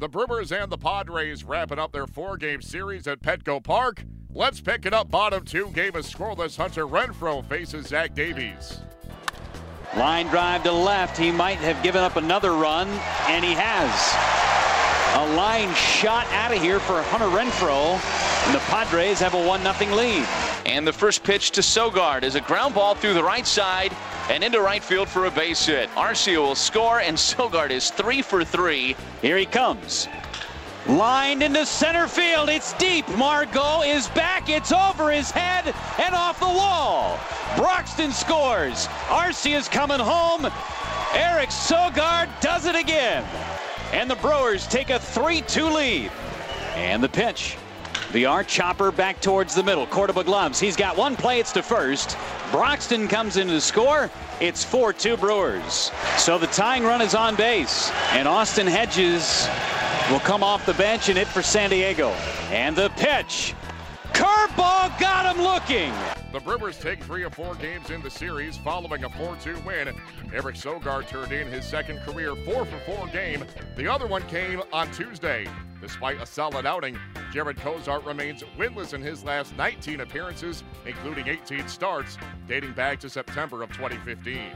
The Brewers and the Padres wrapping up their four-game series at Petco Park. Let's pick it up. Bottom two, game is scoreless. Hunter Renfro faces Zach Davies. Line drive to left. He might have given up another run, and he has. A line shot out of here for Hunter Renfro, and the Padres have a 1-0 lead. And the first pitch to Sogard is a ground ball through the right side and into right field for a base hit. Arcea will score, and Sogard is 3 for 3. Here he comes. Lined into center field. It's deep. Margot is back. It's over his head and off the wall. Broxton scores. Arcea is coming home. Eric Sogard does it again. And the Brewers take a 3-2 lead. And the pitch. Villar chopper back towards the middle. Cordoba gloves. He's got one play. It's to first. Broxton comes in to score. It's 4-2 Brewers. So the tying run is on base. And Austin Hedges will come off the bench and hit for San Diego. And the pitch. Curveball got him looking. The Brewers take 3 of 4 games in the series following a 4-2 win. Eric Sogard turned in his second career 4-for-4 game. The other one came on Tuesday. Despite a solid outing, Jared Cosart remains winless in his last 19 appearances, including 18 starts, dating back to September of 2015.